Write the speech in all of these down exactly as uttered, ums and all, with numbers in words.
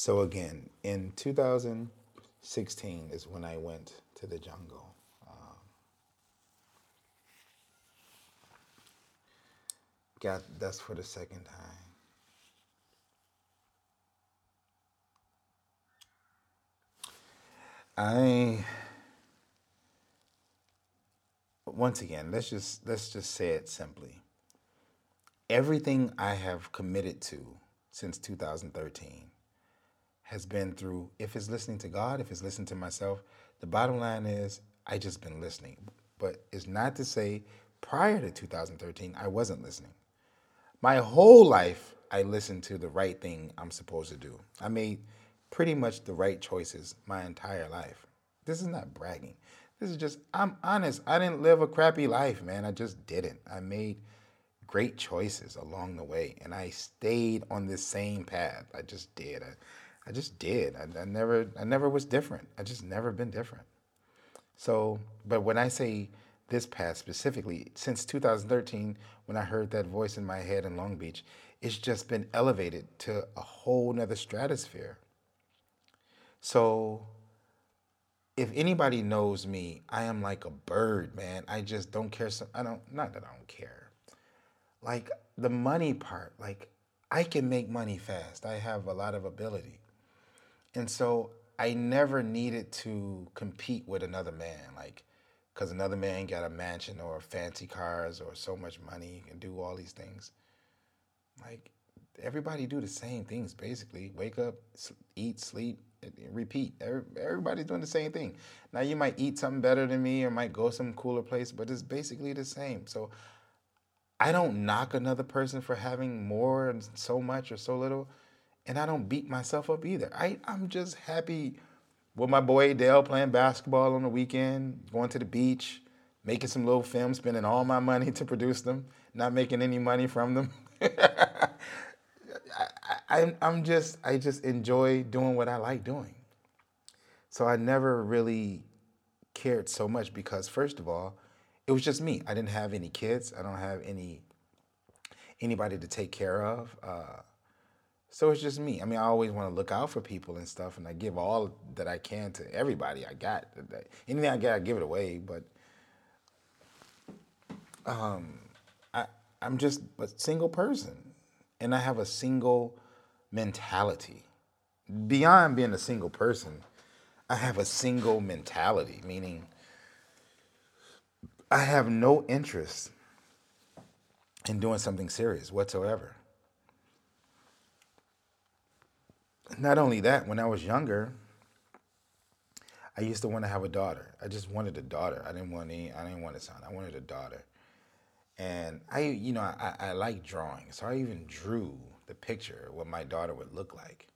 So again, in two thousand sixteen is when I went to the jungle. Um, got that's for the second time. I once again, let's just let's just say it simply. Everything I have committed to since two thousand thirteen has been through, if it's listening to God, if it's listening to myself, the bottom line is I just been listening. But it's not to say prior to two thousand thirteen, I wasn't listening. My whole life, I listened to the right thing I'm supposed to do. I made pretty much the right choices my entire life. This is not bragging. This is just, I'm honest. I didn't live a crappy life, man. I just didn't. I made great choices along the way, and I stayed on this same path. I just did. I, I just did. I, I never I never was different. I just never been different. So, but when I say this path specifically, since two thousand thirteen, when I heard that voice in my head in Long Beach, it's just been elevated to a whole nother stratosphere. So if anybody knows me, I am like a bird, man. I just don't care. So I don't, not that I don't care. Like the money part, like I can make money fast. I have a lot of ability. And so I never needed to compete with another man, like, because another man got a mansion or fancy cars or so much money and do all these things. Like everybody do the same things, basically. Wake up, eat, sleep, repeat. Everybody's doing the same thing. Now you might eat something better than me or might go some cooler place, but it's basically the same. So I don't knock another person for having more and so much or so little, and I don't beat myself up either. I, I'm just happy with my boy Dale playing basketball on the weekend, going to the beach, making some little films, spending all my money to produce them, not making any money from them. I, I'm just, I just enjoy doing what I like doing. So I never really cared so much because, first of all, it was just me. I didn't have any kids. I don't have any anybody to take care of. Uh, so it's just me. I mean, I always want to look out for people and stuff, and I give all that I can to everybody I got. Anything I got, I give it away. But um, I, I'm just a single person, and I have a single mentality. Beyond being a single person, I have a single mentality, meaning I have no interest in doing something serious whatsoever. Not only that, when I was younger, I used to want to have a daughter. I just wanted a daughter. I didn't want any, I didn't want a son. I wanted a daughter. And I, you know, I, I like drawing, so I even drew the picture of what my daughter would look like.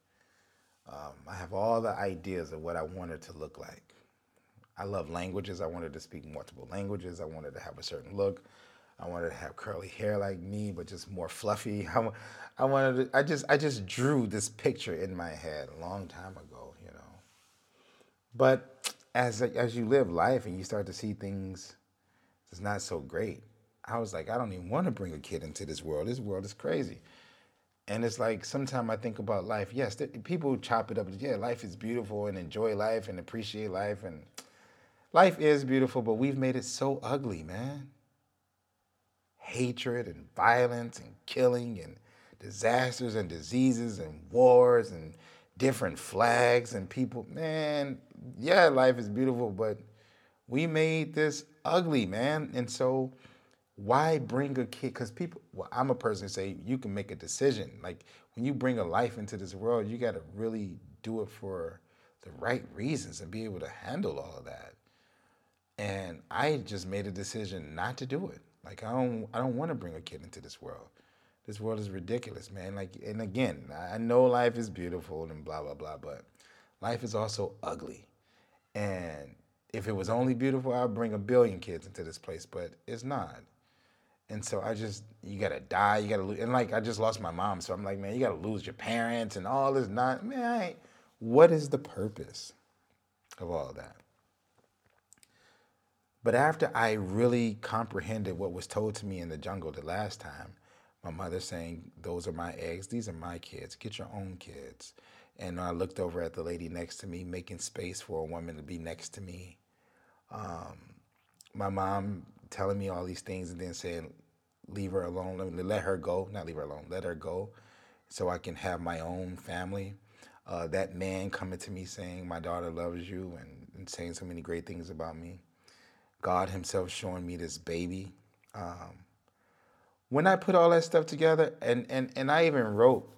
Um, I have all the ideas of what I want her to look like. I love languages. I wanted to speak multiple languages. I wanted to have a certain look. I wanted to have curly hair like me, but just more fluffy. I, I wanted to, I just I just drew this picture in my head a long time ago, you know. But as as you live life and you start to see things that's not so great, I was like, I don't even want to bring a kid into this world. This world is crazy. And it's like, sometimes I think about life. Yes, there, people chop it up. Yeah, life is beautiful and enjoy life and appreciate life. And life is beautiful, but we've made it so ugly, man. Hatred and violence and killing and disasters and diseases and wars and different flags and people. Man, yeah, life is beautiful, but we made this ugly, man. And so why bring a kid? Because people, well, I'm a person who say you can make a decision. Like when you bring a life into this world, you got to really do it for the right reasons and be able to handle all of that. And I just made a decision not to do it. Like, I don't I don't want to bring a kid into this world. This world is ridiculous, man. Like, and again, I know life is beautiful and blah, blah, blah, but life is also ugly. And if it was only beautiful, I'd bring a billion kids into this place, but it's not. And so I just, you got to die, you got to lose. And like, I just lost my mom, so I'm like, man, you got to lose your parents and all this. Not, man, I ain't, what is the purpose of all that? But after I really comprehended what was told to me in the jungle the last time, my mother saying, those are my eggs, these are my kids, get your own kids. And I looked over at the lady next to me, making space for a woman to be next to me. Um, my mom telling me all these things and then saying, leave her alone, let, me, let her go, not leave her alone, let her go so I can have my own family. Uh, that man coming to me saying, my daughter loves you, and, and saying so many great things about me. God himself showing me this baby. Um, when I put all that stuff together, and, and, and I even wrote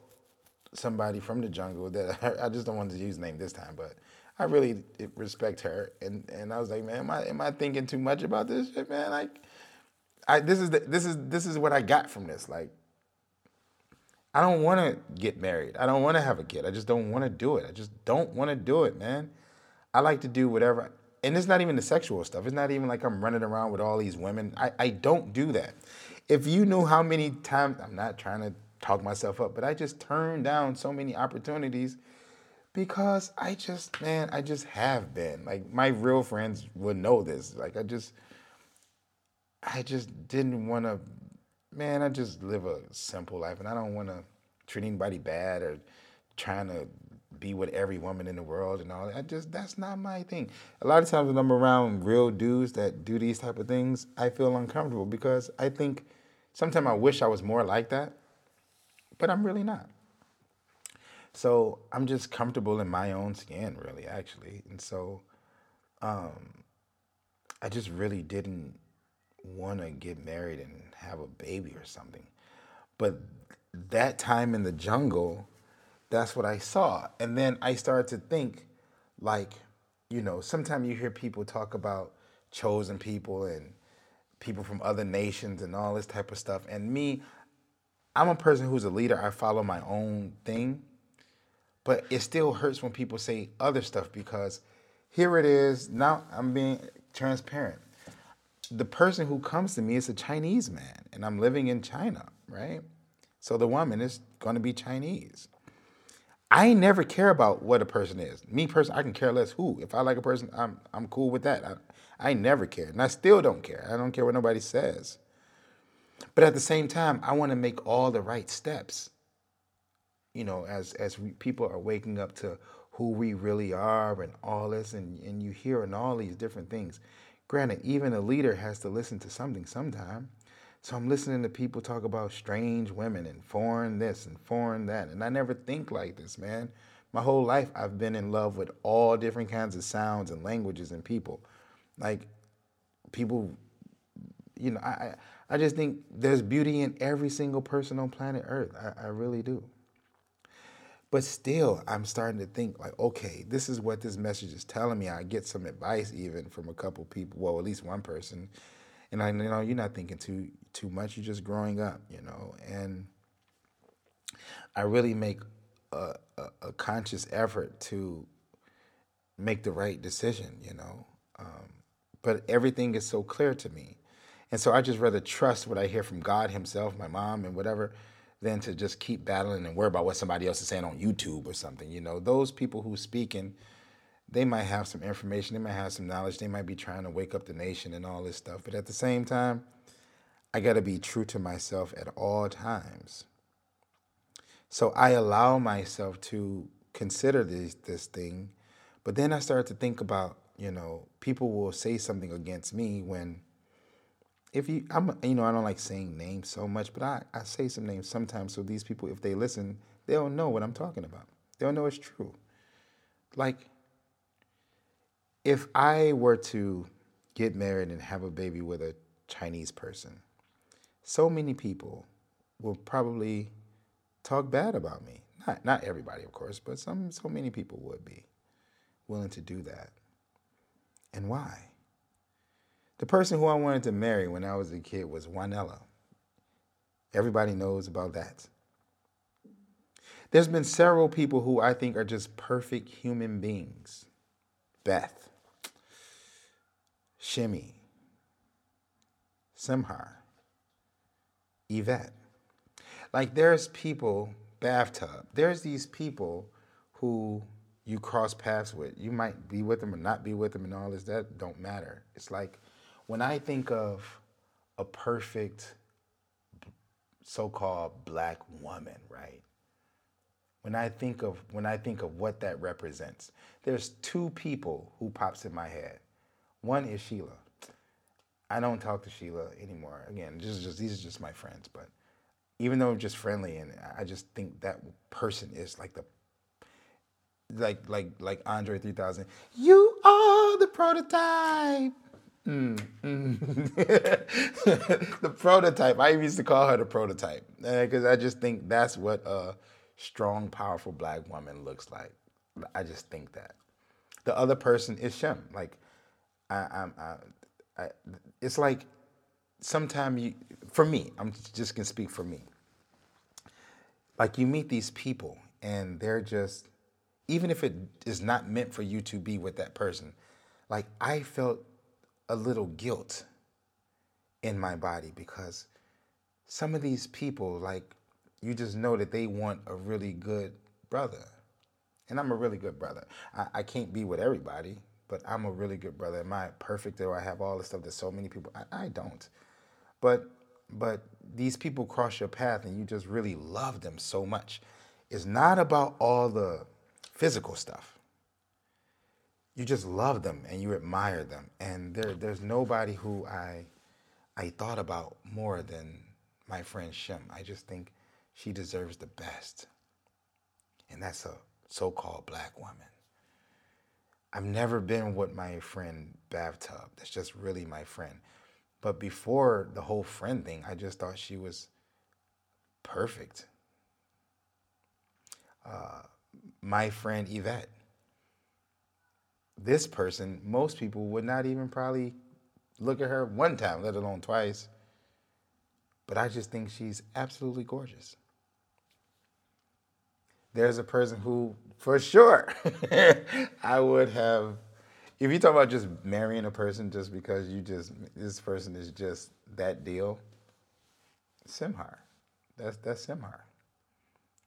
somebody from the jungle that I, I just don't want to use name this time, but I really respect her. And, and I was like, man, am I am I thinking too much about this shit, man? Like, I this is the, this is this is what I got from this. Like, I don't want to get married. I don't want to have a kid. I just don't want to do it. I just don't want to do it, man. I like to do whatever. And it's not even the sexual stuff. It's not even like I'm running around with all these women. I, I don't do that. If you knew how many times, I'm not trying to talk myself up, but I just turned down so many opportunities because I just, man, I just have been. Like, my real friends would know this. Like, I just, I just didn't want to, man, I just live a simple life, and I don't want to treat anybody bad or trying to be with every woman in the world and all that. I just, that's not my thing. A lot of times when I'm around real dudes that do these type of things, I feel uncomfortable because I think sometimes I wish I was more like that, but I'm really not. So I'm just comfortable in my own skin, really, actually. And so um, I just really didn't want to get married and have a baby or something. But that time in the jungle, that's what I saw. And then I started to think, like, you know, sometimes you hear people talk about chosen people and people from other nations and all this type of stuff. And me, I'm a person who's a leader. I follow my own thing. But it still hurts when people say other stuff, because here it is. Now I'm being transparent. The person who comes to me is a Chinese man, and I'm living in China, right? So the woman is going to be Chinese. I never care about what a person is. Me personally, I can care less who. If I like a person, I'm I'm cool with that. I, I never cared, and I still don't care. I don't care what nobody says. But at the same time, I want to make all the right steps. You know, as as we, people are waking up to who we really are and all this, and, and you hear and all these different things. Granted, even a leader has to listen to something sometime. So I'm listening to people talk about strange women and foreign this and foreign that. And I never think like this, man. My whole life, I've been in love with all different kinds of sounds and languages and people. Like, people, you know, I I just think there's beauty in every single person on planet Earth. I, I really do. But still, I'm starting to think like, okay, this is what this message is telling me. I get some advice even from a couple people, well, at least one person. And I you know you're not thinking too too much. You're just growing up, you know. And I really make a, a, a conscious effort to make the right decision, you know. Um, but everything is so clear to me, and so I just rather trust what I hear from God Himself, my mom, and whatever, than to just keep battling and worry about what somebody else is saying on YouTube or something, you know. Those people who speaking, they might have some information, they might have some knowledge, they might be trying to wake up the nation and all this stuff. But at the same time, I got to be true to myself at all times. So I allow myself to consider this, this thing. But then I started to think about, you know, people will say something against me when, if you, I'm, you know, I don't like saying names so much, but I, I say some names sometimes. So these people, if they listen, they'll know what I'm talking about. They'll know it's true. Like, if I were to get married and have a baby with a Chinese person, so many people will probably talk bad about me. Not not everybody, of course, but some so many people would be willing to do that. And why? The person who I wanted to marry when I was a kid was Juanella. Everybody knows about that. There's been several people who I think are just perfect human beings. Beth, Shimmy, Simhar, Yvette. Like, there's people, bathtub, there's these people who you cross paths with. You might be with them or not be with them and all this, that don't matter. It's like, when I think of a perfect so-called black woman, right? when I think of when I think of what that represents, there's two people who pops in my head. One is Sheila. I don't talk to Sheila anymore. Again, just, just these are just my friends, but even though I'm just friendly, and I just think that person is like the like like like Andre three thousand. You are the prototype. Mm, mm. The prototype. I used to call her the prototype because uh, I just think that's what a strong, powerful black woman looks like. I just think that. The other person is Shem. Like, I, I'm. I, I, it's like sometimes you. For me, I'm just gonna speak for me. Like, you meet these people and they're just, even if it is not meant for you to be with that person, like I felt a little guilt in my body because some of these people, like, you just know that they want a really good brother. And I'm a really good brother. I, I can't be with everybody, but I'm a really good brother. Am I perfect or I have all the stuff that so many people, I, I don't. But but these people cross your path and you just really love them so much. It's not about all the physical stuff. You just love them and you admire them. And there, there's nobody who I I thought about more than my friend Shem. I just think she deserves the best. And that's a so-called black woman. I've never been with my friend Bathtub. That's just really my friend. But before the whole friend thing, I just thought she was perfect. Uh, my friend Yvette. This person, most people would not even probably look at her one time, let alone twice. But I just think she's absolutely gorgeous. There's a person who, for sure, I would have, if you talk about just marrying a person just because you just, this person is just that deal, Simhar. That's that's Simhar.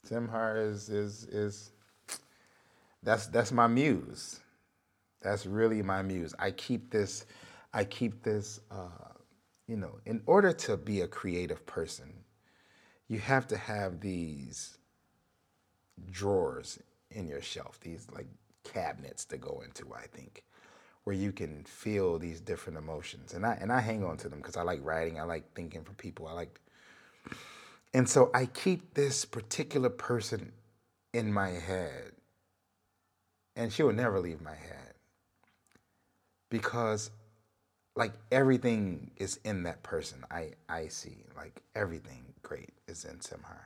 Simhar is, is, is that's that's my muse. That's really my muse. I keep this, I keep this, uh, you know, in order to be a creative person, you have to have these drawers in your shelf, these like cabinets to go into, I think, where you can feel these different emotions. And I and I hang on to them because I like writing, I like thinking for people, I like. And so I keep this particular person in my head, and she will never leave my head. Because, like, everything is in that person. I, I see, like, everything great is in Simhar.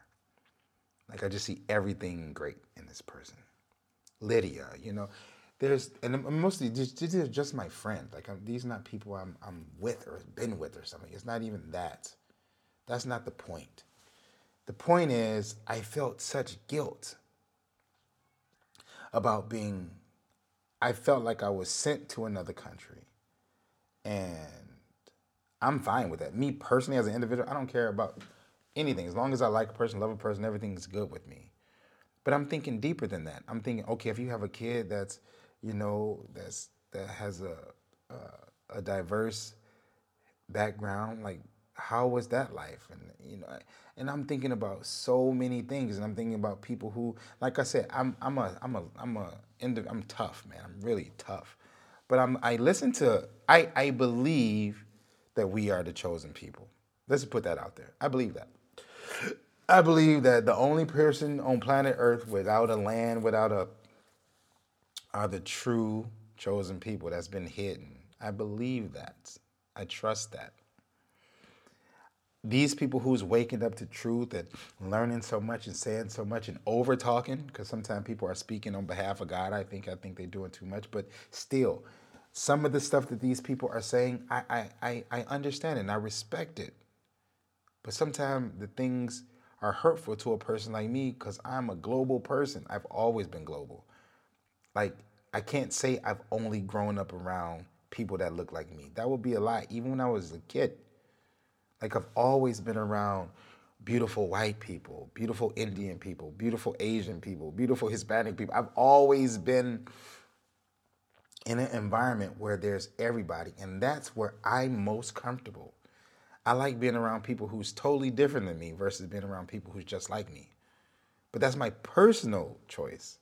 Like, I just see everything great in this person. Lydia, you know, there's, and I'm mostly, these are just my friends. Like, I'm, these are not people I'm, I'm with or been with or something. It's not even that. That's not the point. The point is, I felt such guilt about being, I felt like I was sent to another country, and I'm fine with that. Me personally, as an individual, I don't care about anything. As long as I like a person, love a person, everything's good with me. But I'm thinking deeper than that. I'm thinking, okay, if you have a kid that's, you know, that's that has a a, a diverse background, like how was that life? And you know, and I'm thinking about so many things, and I'm thinking about people who, like I said, I'm I'm a I'm a I'm a I'm tough, man. I'm really tough. But I'm, I listen to, I, I believe that we are the chosen people. Let's put that out there. I believe that. I believe that the only person on planet Earth without a land, without a, are the true chosen people that's been hidden. I believe that. I trust that. These people who's waking up to truth and learning so much and saying so much and over talking, because sometimes people are speaking on behalf of God. I think I think they're doing too much, but still, some of the stuff that these people are saying, I I I, I understand it and I respect it. But sometimes the things are hurtful to a person like me because I'm a global person. I've always been global. Like, I can't say I've only grown up around people that look like me. That would be a lie. Even when I was a kid. Like, I've always been around beautiful white people, beautiful Indian people, beautiful Asian people, beautiful Hispanic people. I've always been in an environment where there's everybody, and that's where I'm most comfortable. I like being around people who's totally different than me versus being around people who's just like me. but that's my personal choice.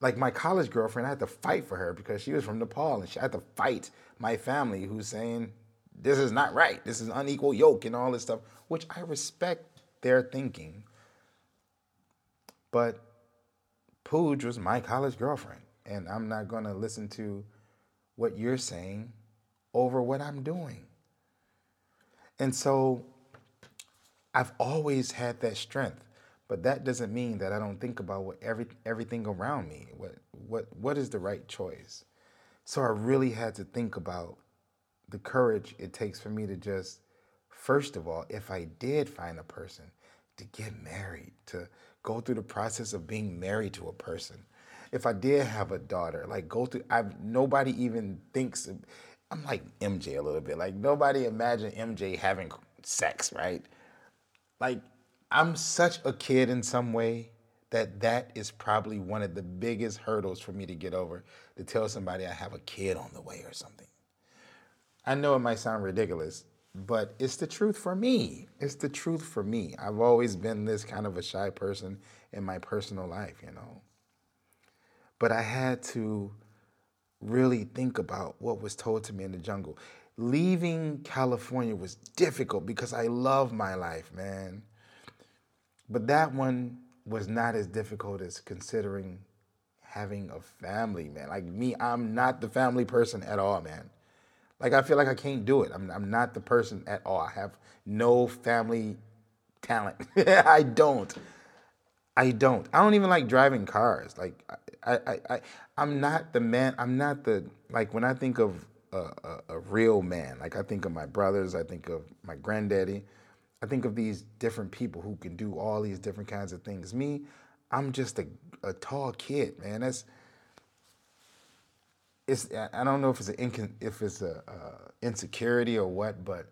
Like my college girlfriend, I had to fight for her because she was from Nepal, and she had to fight my family who's saying, this is not right, this is unequal yoke and all this stuff, which I respect their thinking. But Pooj was my college girlfriend, and I'm not going to listen to what you're saying over what I'm doing. And so I've always had that strength, but that doesn't mean that I don't think about what every everything around me, what what what is the right choice. So I really had to think about the courage it takes for me to just, first of all, if I did find a person, to get married, to go through the process of being married to a person. If I did have a daughter, like go through, I've, nobody even thinks, I'm like M J a little bit, like nobody imagined M J having sex, right? Like I'm such a kid in some way that that is probably one of the biggest hurdles for me to get over, to tell somebody I have a kid on the way or something. I know it might sound ridiculous, but it's the truth for me. It's the truth for me. I've always been this kind of a shy person in my personal life, you know. But I had to really think about what was told to me in the jungle. Leaving California was difficult because I love my life, man. But that one was not as difficult as considering having a family, man. Like me, I'm not the family person at all, man. Like I feel like I can't do it. I'm, I'm not the person at all. I have no family talent. I don't. I don't. I don't even like driving cars. Like I, I, I, I'm not the man. I'm not the, like when I think of a, a, a real man, like I think of my brothers, I think of my granddaddy, I think of these different people who can do all these different kinds of things. Me, I'm just a, a tall kid, man. That's. It's, I don't know if it's an if it's a uh, insecurity or what, but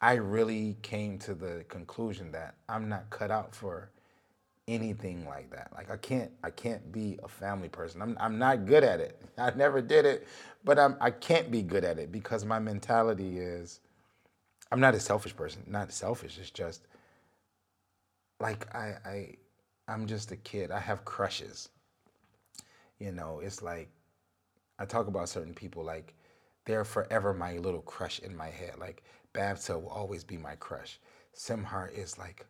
I really came to the conclusion that I'm not cut out for anything like that. Like I can't I can't be a family person. I'm I'm not good at it. I never did it, but I'm I can't be good at it because my mentality is I'm not a selfish person. Not selfish. It's just like I I I'm just a kid. I have crushes. You know, it's like. I talk about certain people like they're forever my little crush in my head. Like Babta will always be my crush. Simhar is like,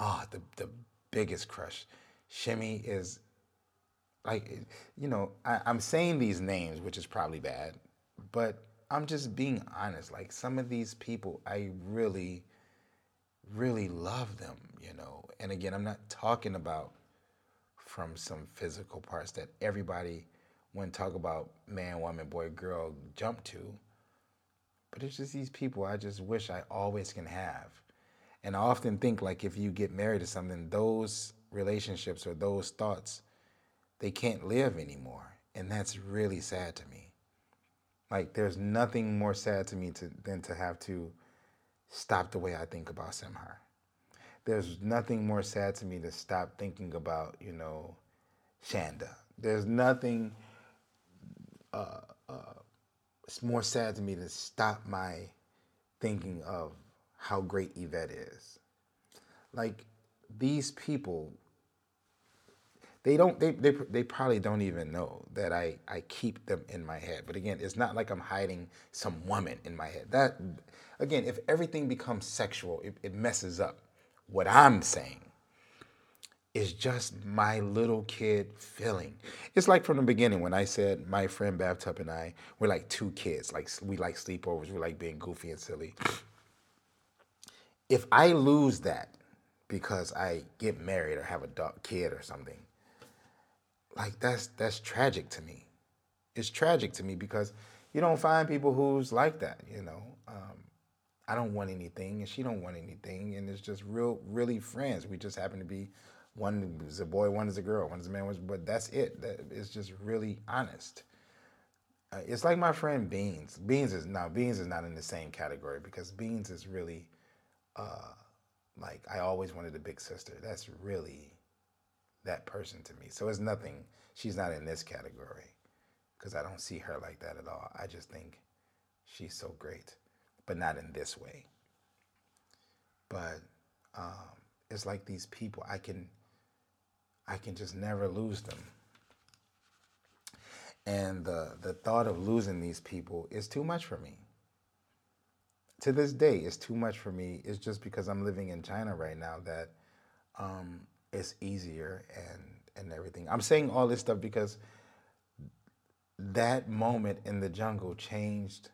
oh, the the biggest crush. Shimmy is like, you know, I, I'm saying these names, which is probably bad, but I'm just being honest. Like some of these people, I really, really love them, you know. And again, I'm not talking about from some physical parts that everybody when talk about man, woman, boy, girl, jump to. But it's just these people I just wish I always can have. And I often think like if you get married to something, those relationships or those thoughts, they can't live anymore. And that's really sad to me. Like there's nothing more sad to me to, than to have to stop the way I think about Simhar. There's nothing more sad to me to stop thinking about, you know, Shanda. There's nothing... Uh, uh, it's more sad to me to stop my thinking of how great Yvette is. Like these people, they don't, they they they probably don't even know that I, I keep them in my head. But again, it's not like I'm hiding some woman in my head. That again, if everything becomes sexual, it, it messes up what I'm saying. It's just my little kid feeling. It's like from the beginning when I said my friend Babtup and I, we're like two kids. Like we like sleepovers. We like being goofy and silly. If I lose that because I get married or have a dog, kid or something, like that's that's tragic to me. It's tragic to me because you don't find people who's like that, you know. Um, I don't want anything and she don't want anything. And it's just real, really friends. We just happen to be one is a boy, one is a girl, one is a man, one's, but that's it. That, it's just really honest. Uh, it's like my friend Beans. Beans is now Beans is not in the same category because Beans is really uh, like I always wanted a big sister. That's really that person to me. So it's nothing. She's not in this category because I don't see her like that at all. I just think she's so great, but not in this way. But um, it's like these people I can. I can just never lose them. And the, the thought of losing these people is too much for me. To this day, it's too much for me. It's just because I'm living in China right now that um, it's easier and, and everything. I'm saying all this stuff because that moment in the jungle changed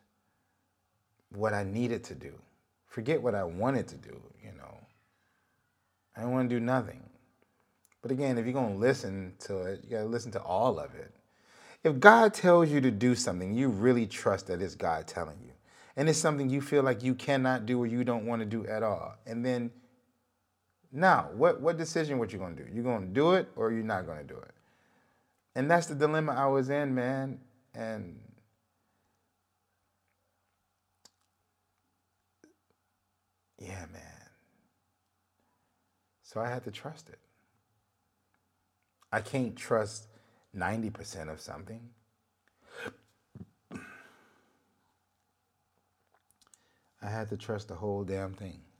what I needed to do. Forget what I wanted to do, you know. I didn't want to do nothing. But again, if you're going to listen to it, you got to listen to all of it. If God tells you to do something, you really trust that it's God telling you. And it's something you feel like you cannot do or you don't want to do at all. And then, now, what, what decision what you going to do? You're going to do it or you're not going to do it? And that's the dilemma I was in, man. And yeah, man. So I had to trust it. I can't trust ninety percent of something. I had to trust the whole damn thing.